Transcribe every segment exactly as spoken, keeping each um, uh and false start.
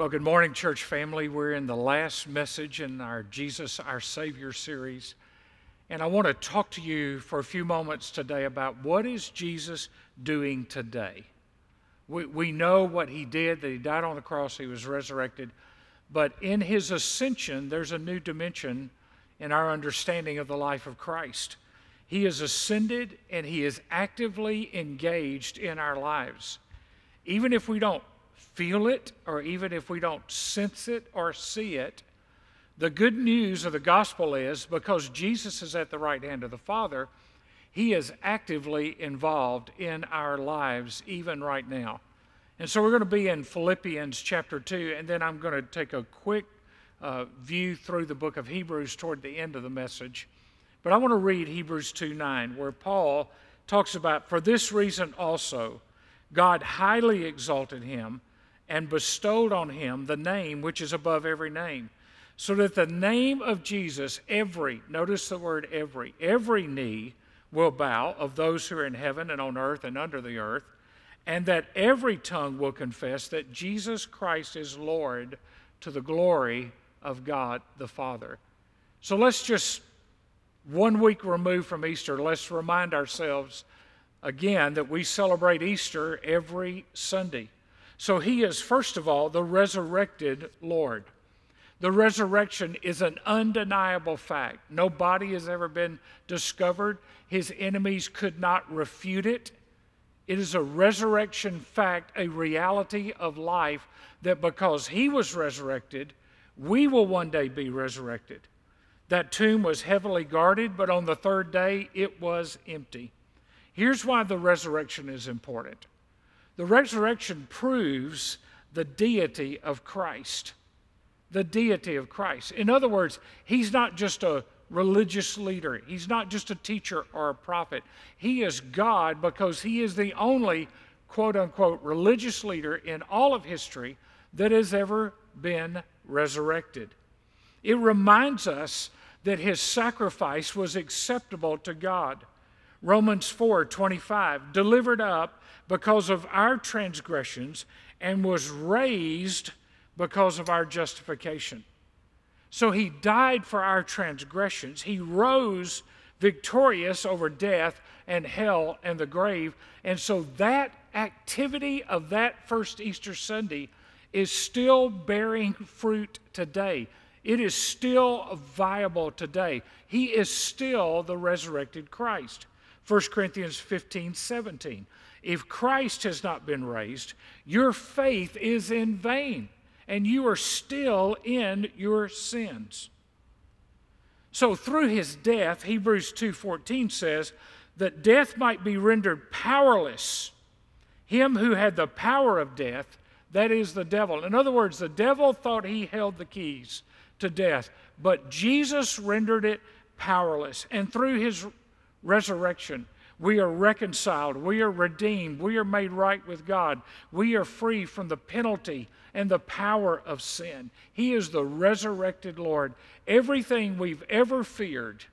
Well, good morning, church family. We're in the last message in our Jesus, our Savior series. And I want to talk to you for a few moments today about what is Jesus doing today. We, we know what he did, that he died on the cross, he was resurrected. But in his ascension, there's a new dimension in our understanding of the life of Christ. He is ascended and he is actively engaged in our lives. Even if we don't feel it, or even if we don't sense it or see it, the good news of the gospel is because Jesus is at the right hand of the Father, he is actively involved in our lives even right now. And so we're going to be in Philippians chapter two, and then I'm going to take a quick uh, view through the book of Hebrews toward the end of the message. But I want to read Hebrews two nine, where Paul talks about, "For this reason also, God highly exalted him and bestowed on him the name which is above every name, so that the name of Jesus, every," notice the word every, "every knee will bow of those who are in heaven and on earth and under the earth, and that every tongue will confess that Jesus Christ is Lord to the glory of God the Father." So let's just, one week removed from Easter, let's remind ourselves again that we celebrate Easter every Sunday. So he is, first of all, the resurrected Lord. The resurrection is an undeniable fact. No body has ever been discovered. His enemies could not refute it. It is a resurrection fact, a reality of life, that because he was resurrected, we will one day be resurrected. That tomb was heavily guarded, but on the third day it was empty. Here's why the resurrection is important. The resurrection proves the deity of Christ. The deity of Christ. In other words, he's not just a religious leader. He's not just a teacher or a prophet. He is God because he is the only, quote unquote, religious leader in all of history that has ever been resurrected. It reminds us that his sacrifice was acceptable to God. Romans four twenty-five, "delivered up because of our transgressions and was raised because of our justification." So he died for our transgressions. He rose victorious over death and hell and the grave. And so that activity of that first Easter Sunday is still bearing fruit today. It is still viable today. He is still the resurrected Christ. First Corinthians fifteen seventeen, "If Christ has not been raised, your faith is in vain, and you are still in your sins." So through his death, Hebrews two fourteen says, "that death might be rendered powerless, him who had the power of death, that is the devil." In other words, the devil thought he held the keys to death, but Jesus rendered it powerless. And through his resurrection, we are reconciled, we are redeemed, we are made right with God, we are free from the penalty and the power of sin. He is the resurrected Lord. Everything we've ever feared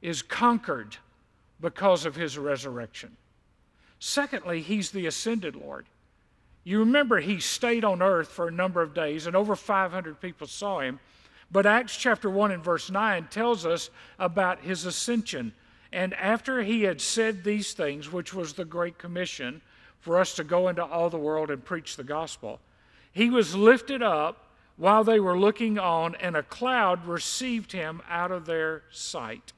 is conquered because of his resurrection. Secondly, he's the ascended Lord. You remember he stayed on earth for a number of days, and over five hundred people saw him, but Acts chapter one and verse nine tells us about his ascension. "And after he had said these things," which was the Great Commission for us to go into all the world and preach the gospel, "he was lifted up while they were looking on, and a cloud received him out of their sight."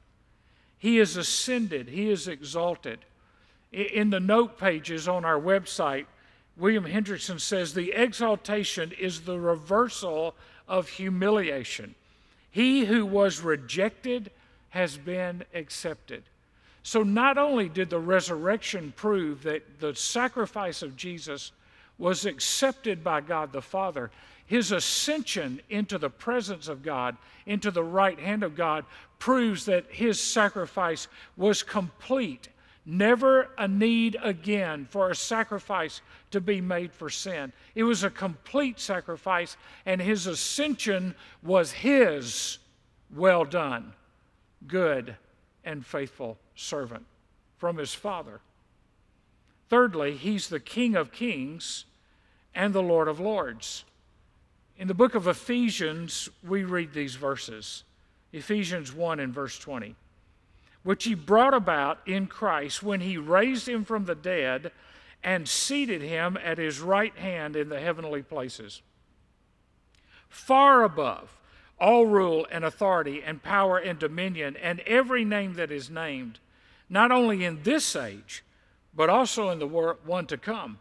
He is ascended. He is exalted. In the note pages on our website, William Hendrickson says, "the exaltation is the reversal of humiliation. He who was rejected has been accepted." So not only did the resurrection prove that the sacrifice of Jesus was accepted by God the Father, his ascension into the presence of God, into the right hand of God, proves that his sacrifice was complete. Never a need again for a sacrifice to be made for sin. It was a complete sacrifice, and his ascension was his "well done, good and faithful servant" from his Father. Thirdly, he's the King of Kings and the Lord of Lords. In the book of Ephesians, we read these verses. Ephesians one and verse twenty. Which he brought about in Christ when he raised him from the dead and seated him at his right hand in the heavenly places, far above all rule and authority and power and dominion and every name that is named, not only in this age, but also in the one to come.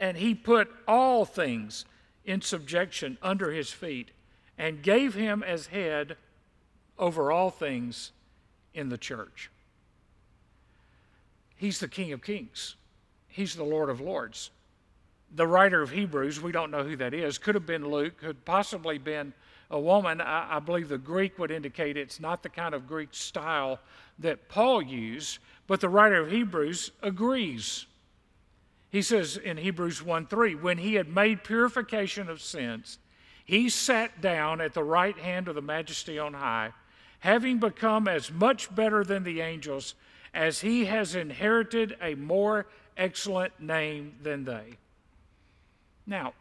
And he put all things in subjection under his feet and gave him as head over all things in the church. He's the King of Kings. He's the Lord of Lords. The writer of Hebrews, we don't know who that is, could have been Luke, could possibly been a woman. I, I believe the Greek would indicate it's not the kind of Greek style that Paul used, but the writer of Hebrews agrees. He says in Hebrews one three, when he had made purification of sins, he sat down at the right hand of the Majesty on high, having become as much better than the angels as he has inherited a more excellent name than they. Now,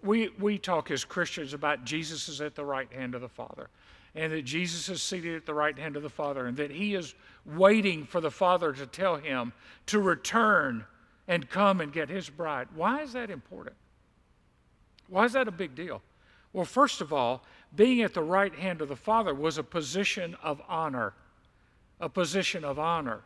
we we talk as Christians about Jesus is at the right hand of the Father, and that Jesus is seated at the right hand of the Father, and that he is waiting for the Father to tell him to return and come and get his bride. Why is that important? Why is that a big deal? Well, first of all, being at the right hand of the Father was a position of honor, a position of honor.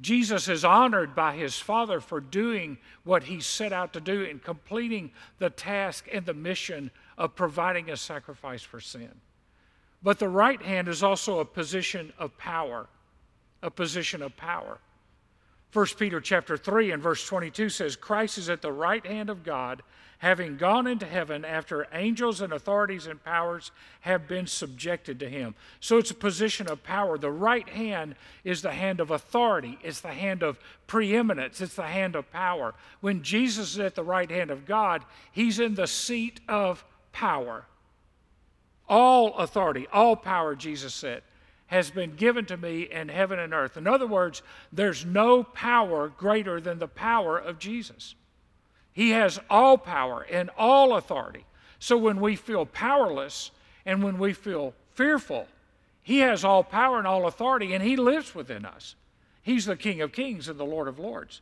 Jesus is honored by his Father for doing what he set out to do and completing the task and the mission of providing a sacrifice for sin. But the right hand is also a position of power, a position of power. First Peter chapter three and verse twenty-two says, Christ is at the right hand of God, having gone into heaven after angels and authorities and powers have been subjected to him. So it's a position of power. The right hand is the hand of authority. It's the hand of preeminence. It's the hand of power. When Jesus is at the right hand of God, he's in the seat of power. All authority, all power, Jesus said, has been given to me in heaven and earth. In other words, there's no power greater than the power of Jesus. He has all power and all authority. So when we feel powerless and when we feel fearful, he has all power and all authority, and he lives within us. He's the King of Kings and the Lord of Lords.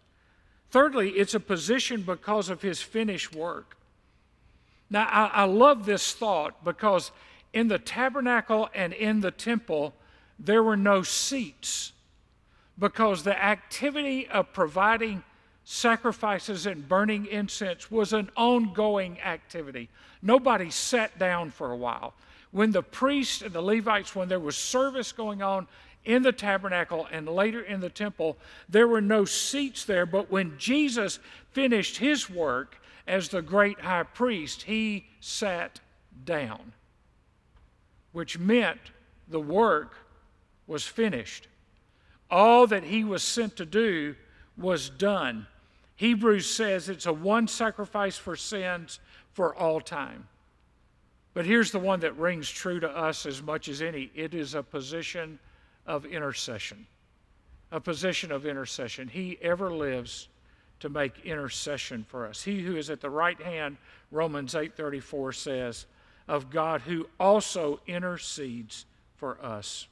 Thirdly, it's a position because of his finished work. Now, I, I love this thought because in the tabernacle and in the temple, there were no seats because the activity of providing sacrifices and burning incense was an ongoing activity. Nobody sat down for a while. When the priests and the Levites, when there was service going on in the tabernacle and later in the temple, there were no seats there. But when Jesus finished his work as the great high priest, he sat down, which meant the work was finished. All that he was sent to do was done. Hebrews says it's a one sacrifice for sins for all time. But here's the one that rings true to us as much as any. It is a position of intercession. A position of intercession. He ever lives to make intercession for us. He who is at the right hand, Romans eight thirty-four says, of God who also intercedes for us.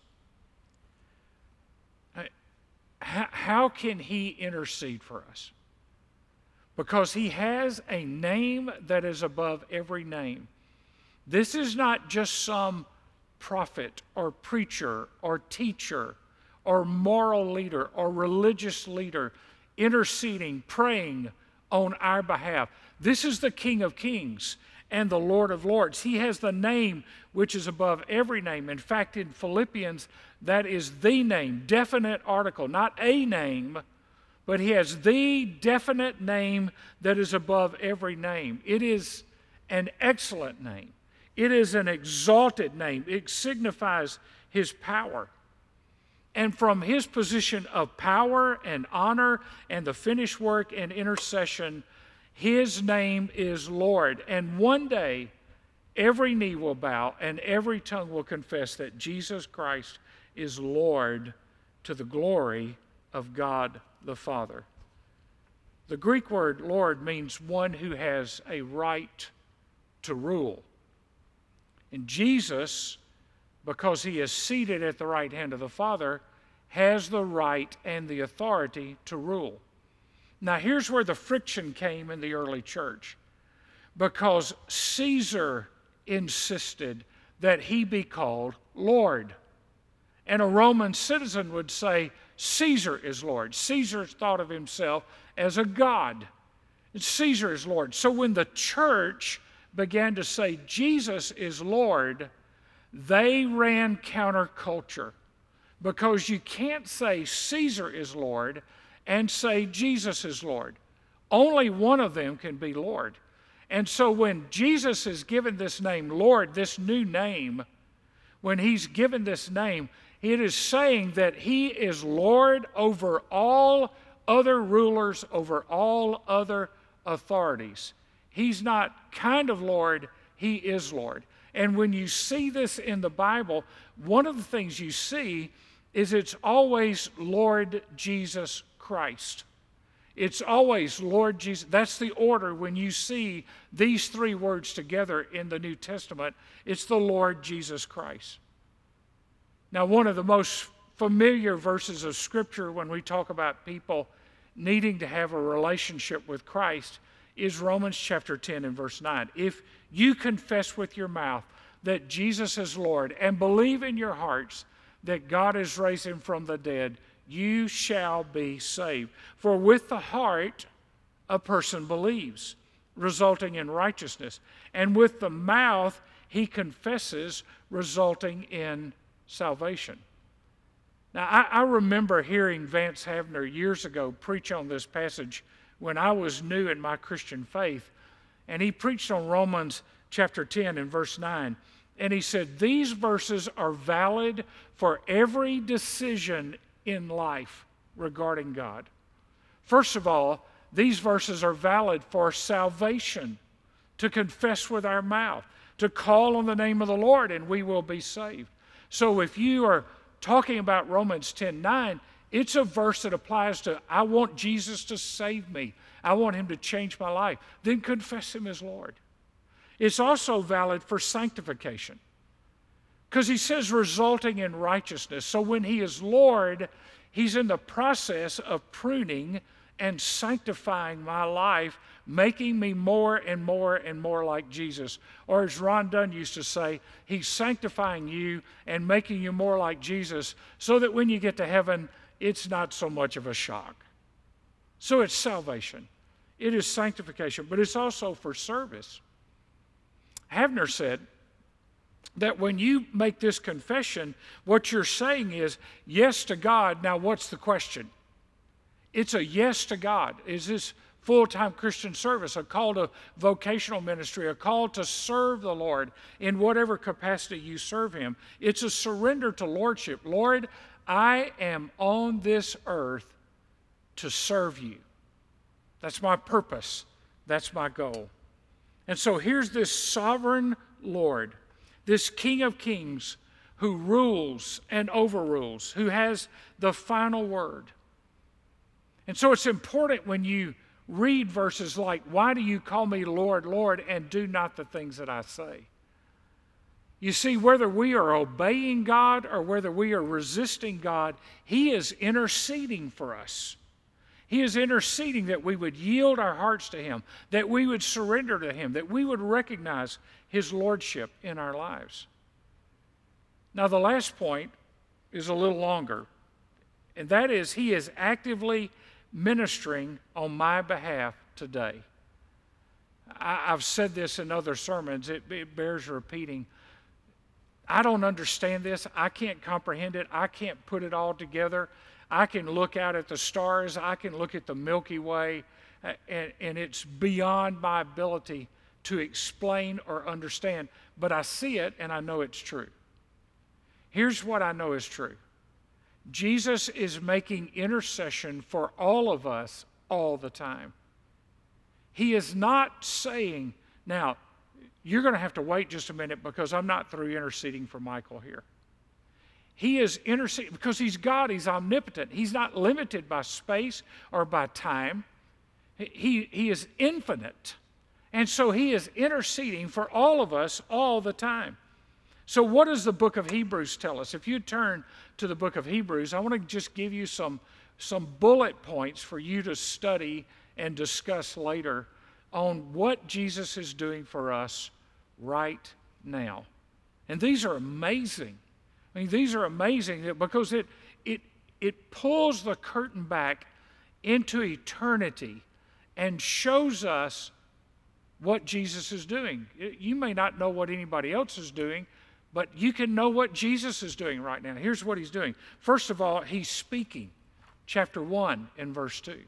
How can he intercede for us? Because he has a name that is above every name. This is not just some prophet or preacher or teacher or moral leader or religious leader interceding, praying on our behalf. This is the King of Kings and the Lord of Lords. He has the name which is above every name. In fact, in Philippians, that is the name, definite article, not a name, but he has the definite name that is above every name. It is an excellent name. It is an exalted name. It signifies his power. And from his position of power and honor and the finished work and intercession, his name is Lord. And one day, every knee will bow and every tongue will confess that Jesus Christ is Lord to the glory of God the Father. The Greek word Lord means one who has a right to rule. And Jesus, because he is seated at the right hand of the Father, has the right and the authority to rule. Now, here's where the friction came in the early church, because Caesar insisted that he be called Lord. And a Roman citizen would say, Caesar is Lord. Caesar thought of himself as a god. Caesar is Lord. So when the church began to say Jesus is Lord, they ran counterculture, because you can't say Caesar is Lord and say Jesus is Lord. Only one of them can be Lord. And so when Jesus is given this name, Lord, this new name, when he's given this name, it is saying that he is Lord over all other rulers, over all other authorities. He's not kind of Lord, he is Lord. And when you see this in the Bible, one of the things you see is it's always Lord Jesus Christ. It's always Lord Jesus. That's the order when you see these three words together in the New Testament. It's the Lord Jesus Christ. Now, one of the most familiar verses of Scripture when we talk about people needing to have a relationship with Christ is Romans chapter ten and verse nine. If you confess with your mouth that Jesus is Lord and believe in your hearts that God has raised him from the dead, you shall be saved. For with the heart a person believes, resulting in righteousness, and with the mouth he confesses, resulting in salvation. Now, I, I remember hearing Vance Havner years ago preach on this passage when I was new in my Christian faith, and he preached on Romans chapter ten and verse nine. And he said, these verses are valid for every decision in life regarding God. First of all, these verses are valid for salvation, to confess with our mouth, to call on the name of the Lord, and we will be saved. So if you are talking about Romans ten nine, it's a verse that applies to, I want Jesus to save me. I want him to change my life. Then confess him as Lord. It's also valid for sanctification, because he says resulting in righteousness. So when he is Lord, he's in the process of pruning and sanctifying my life, making me more and more and more like Jesus. Or as Ron Dunn used to say, he's sanctifying you and making you more like Jesus so that when you get to heaven, it's not so much of a shock. So it's salvation. It is sanctification, but it's also for service. Havner said that when you make this confession, what you're saying is yes to God. Now, what's the question? It's a yes to God. Is this full-time Christian service, a call to vocational ministry, a call to serve the Lord in whatever capacity you serve him? It's a surrender to lordship. Lord, I am on this earth to serve you. That's my purpose. That's my goal. And so here's this sovereign Lord, this King of Kings who rules and overrules, who has the final word. And so it's important when you read verses like, why do you call me Lord, Lord, and do not the things that I say? You see, whether we are obeying God or whether we are resisting God, he is interceding for us. He is interceding that we would yield our hearts to him, that we would surrender to him, that we would recognize his lordship in our lives. Now, the last point is a little longer, and that is he is actively ministering on my behalf today. I, I've said this in other sermons. It, it bears repeating. I don't understand this. I can't comprehend it. I can't put it all together. I can look out at the stars. I can look at the Milky Way, and, and it's beyond my ability to explain or understand. But I see it, and I know it's true. Here's what I know is true. Jesus is making intercession for all of us all the time. He is not saying, now, you're going to have to wait just a minute because I'm not through interceding for Michael here. He is interceding because he's God, he's omnipotent. He's not limited by space or by time. He, he is infinite, And so he is interceding for all of us all the time. So what does the book of Hebrews tell us? If you turn to the book of Hebrews, I want to just give you some, some bullet points for you to study and discuss later on what Jesus is doing for us right now. And these are amazing. I mean, these are amazing because it, it, it pulls the curtain back into eternity and shows us what Jesus is doing. You may not know what anybody else is doing, but you can know what Jesus is doing right now. Here's what he's doing. First of all, he's speaking. Chapter one and verse two.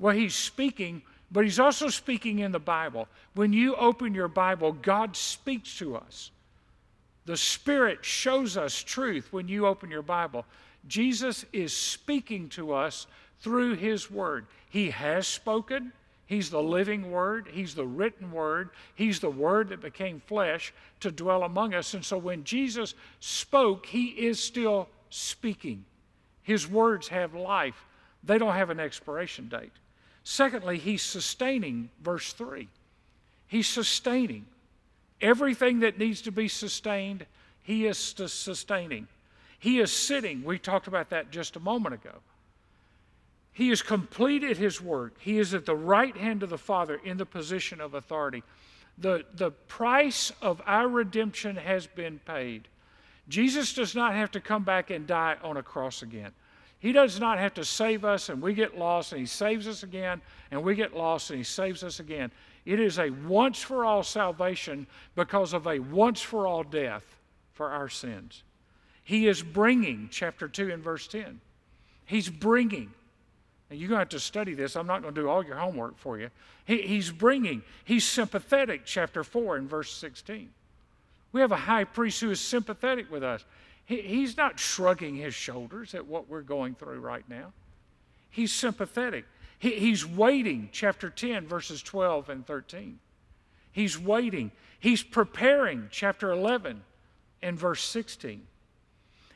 Well, he's speaking, but he's also speaking in the Bible. When you open your Bible, God speaks to us. The Spirit shows us truth when you open your Bible. Jesus is speaking to us through his word. He has spoken. He's the living word. He's the written word. He's the word that became flesh to dwell among us. And so when Jesus spoke, he is still speaking. His words have life. They don't have an expiration date. Secondly, he's sustaining, verse three. He's sustaining. Everything that needs to be sustained, he is sustaining. He is sitting. We talked about that just a moment ago. He has completed his work. He is at the right hand of the Father in the position of authority. The, the price of our redemption has been paid. Jesus does not have to come back and die on a cross again. He does not have to save us and we get lost and he saves us again and we get lost and he saves us again. It is a once-for-all salvation because of a once-for-all death for our sins. He is bringing, chapter two and verse ten, he's bringing. And you're going to have to study this. I'm not going to do all your homework for you. He, he's bringing. He's sympathetic, chapter four and verse sixteen. We have a high priest who is sympathetic with us. He, he's not shrugging his shoulders at what we're going through right now. He's sympathetic. He, he's waiting, chapter ten, verses twelve and thirteen. He's waiting. He's preparing, chapter eleven and verse sixteen.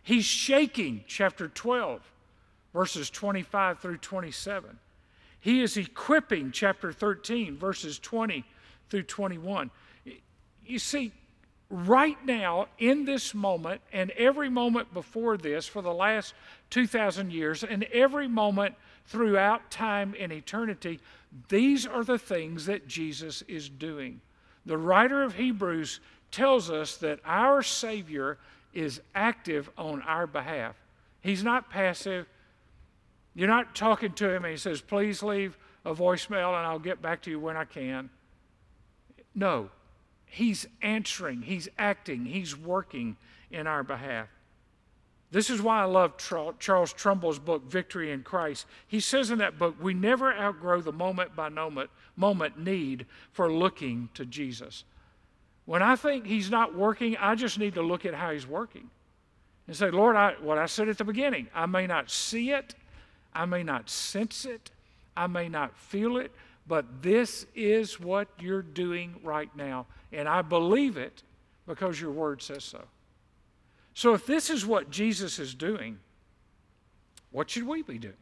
He's shaking, chapter twelve. Verses twenty-five through twenty-seven. He is equipping, chapter thirteen, verses twenty through twenty-one. You see, right now, in this moment, and every moment before this, for the last two thousand years, and every moment throughout time and eternity, these are the things that Jesus is doing. The writer of Hebrews tells us that our Savior is active on our behalf. He's not passive. You're not talking to him and he says, please leave a voicemail and I'll get back to you when I can. No, he's answering, he's acting, he's working in our behalf. This is why I love Charles Trumbull's book, Victory in Christ. He says in that book, we never outgrow the moment by moment, moment need for looking to Jesus. When I think he's not working, I just need to look at how he's working. And say, Lord, I, what I said at the beginning, I may not see it, I may not sense it, I may not feel it, but this is what you're doing right now. And I believe it because your word says so. So if this is what Jesus is doing, what should we be doing?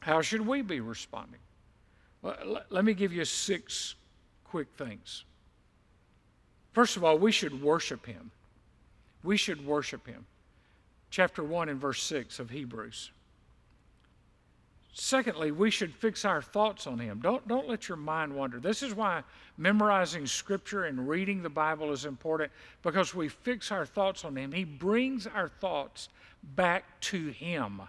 How should we be responding? Well, let me give you six quick things. First of all, we should worship him. We should worship him. Chapter one and verse six of Hebrews. Secondly, we should fix our thoughts on him. Don't, don't let your mind wander. This is why memorizing Scripture and reading the Bible is important, because we fix our thoughts on him. He brings our thoughts back to him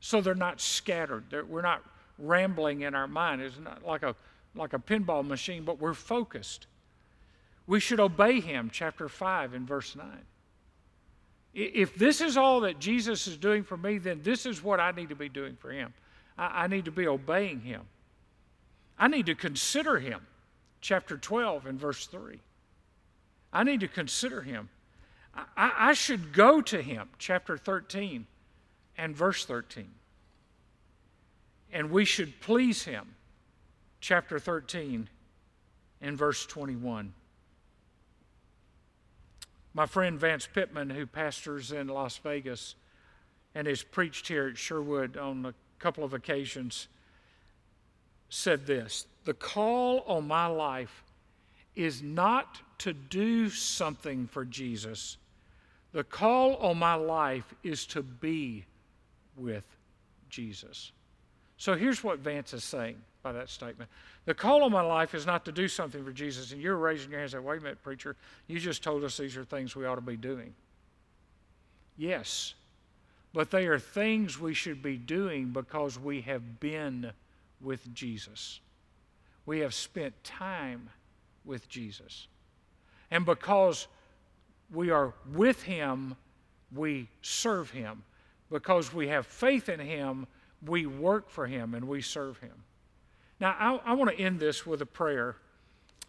so they're not scattered. They're, we're not rambling in our mind. It's not like a, like a pinball machine, but we're focused. We should obey him, chapter five and verse nine. If this is all that Jesus is doing for me, then this is what I need to be doing for him. I need to be obeying him. I need to consider him, chapter twelve and verse three. I need to consider him. I, I should go to him, chapter thirteen and verse thirteen. And we should please him, chapter thirteen and verse twenty-one. My friend Vance Pittman, who pastors in Las Vegas and has preached here at Sherwood on a couple of occasions, said this. The call on my life is not to do something for Jesus. The call on my life is to be with Jesus. So here's what Vance is saying by that statement. The call on my life is not to do something for Jesus. And you're raising your hands and saying, wait a minute, preacher, you just told us these are things we ought to be doing. Yes, but they are things we should be doing because we have been with Jesus. We have spent time with Jesus. And because we are with Him, we serve Him. Because we have faith in Him, we work for Him and we serve Him. Now, I, I want to end this with a prayer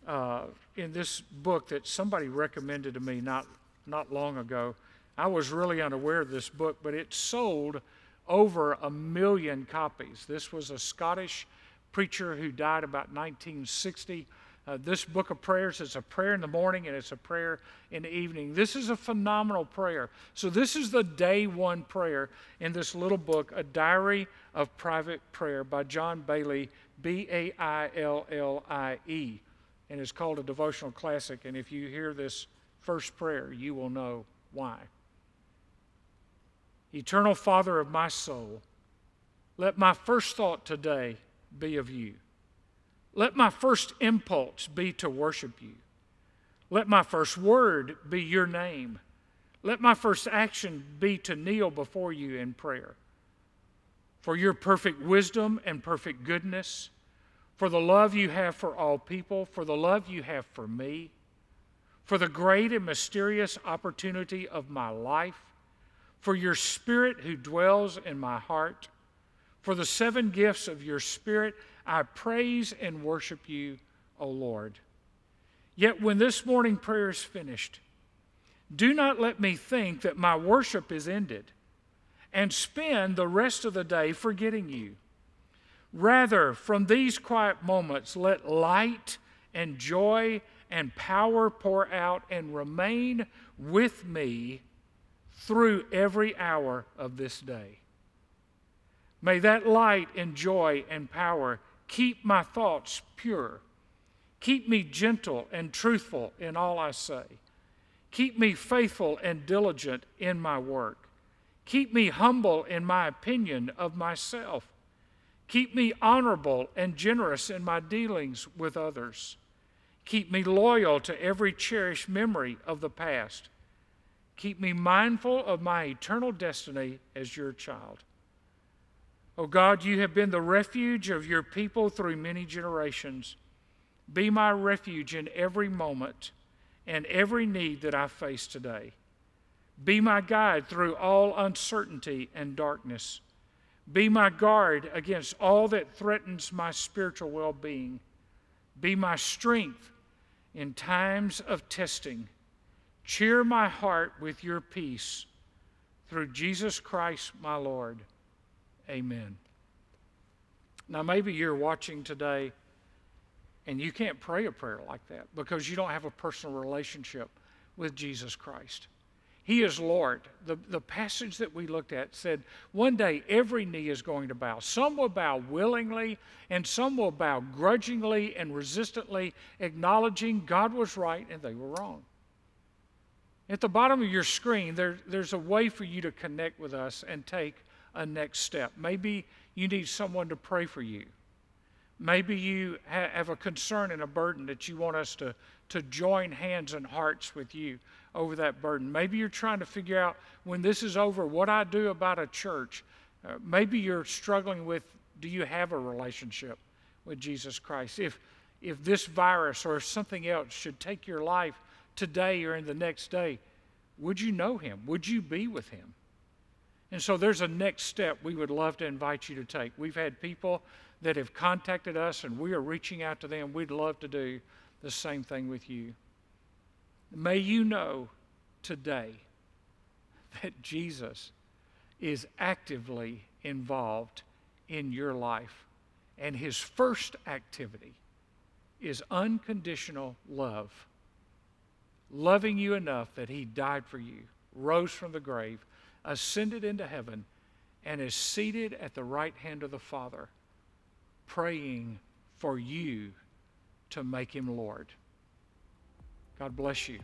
uh, in this book that somebody recommended to me not, not long ago. I was really unaware of this book, but it sold over a million copies. This was a Scottish preacher who died about nineteen sixty. Uh, this book of prayers, it's a prayer in the morning and it's a prayer in the evening. This is a phenomenal prayer. So this is the day one prayer in this little book, A Diary of Private Prayer by John Bailey, B A I L L I E. And it's called a devotional classic. And if you hear this first prayer, you will know why. Eternal Father of my soul, let my first thought today be of you. Let my first impulse be to worship you. Let my first word be your name. Let my first action be to kneel before you in prayer. For your perfect wisdom and perfect goodness, for the love you have for all people, for the love you have for me, for the great and mysterious opportunity of my life, for your Spirit who dwells in my heart, for the seven gifts of your Spirit, I praise and worship you, O Lord. Yet when this morning prayer is finished, do not let me think that my worship is ended and spend the rest of the day forgetting you. Rather, from these quiet moments, let light and joy and power pour out and remain with me through every hour of this day. May that light and joy and power keep my thoughts pure. Keep me gentle and truthful in all I say. Keep me faithful and diligent in my work. Keep me humble in my opinion of myself. Keep me honorable and generous in my dealings with others. Keep me loyal to every cherished memory of the past. Keep me mindful of my eternal destiny as your child. O God, you have been the refuge of your people through many generations. Be my refuge in every moment and every need that I face today. Be my guide through all uncertainty and darkness. Be my guard against all that threatens my spiritual well-being. Be my strength in times of testing. Cheer my heart with your peace. Through Jesus Christ, my Lord. Amen. Now, maybe you're watching today and you can't pray a prayer like that because you don't have a personal relationship with Jesus Christ. He is Lord. The, the passage that we looked at said, one day every knee is going to bow. Some will bow willingly and some will bow grudgingly and resistantly, acknowledging God was right and they were wrong. At the bottom of your screen, there, there's a way for you to connect with us and take a next step. Maybe you need someone to pray for you. Maybe you ha- have a concern and a burden that you want us to, to join hands and hearts with you over that burden. Maybe you're trying to figure out when this is over what I do about a church. Uh, maybe you're struggling with, do you have a relationship with Jesus Christ? If, if this virus or something else should take your life today or in the next day, would you know Him? Would you be with Him? And so there's a next step we would love to invite you to take. We've had people that have contacted us and we are reaching out to them. We'd love to do the same thing with you. May you know today that Jesus is actively involved in your life. And His first activity is unconditional love. Loving you enough that He died for you, rose from the grave, ascended into heaven, and is seated at the right hand of the Father, praying for you to make him Lord. God bless you.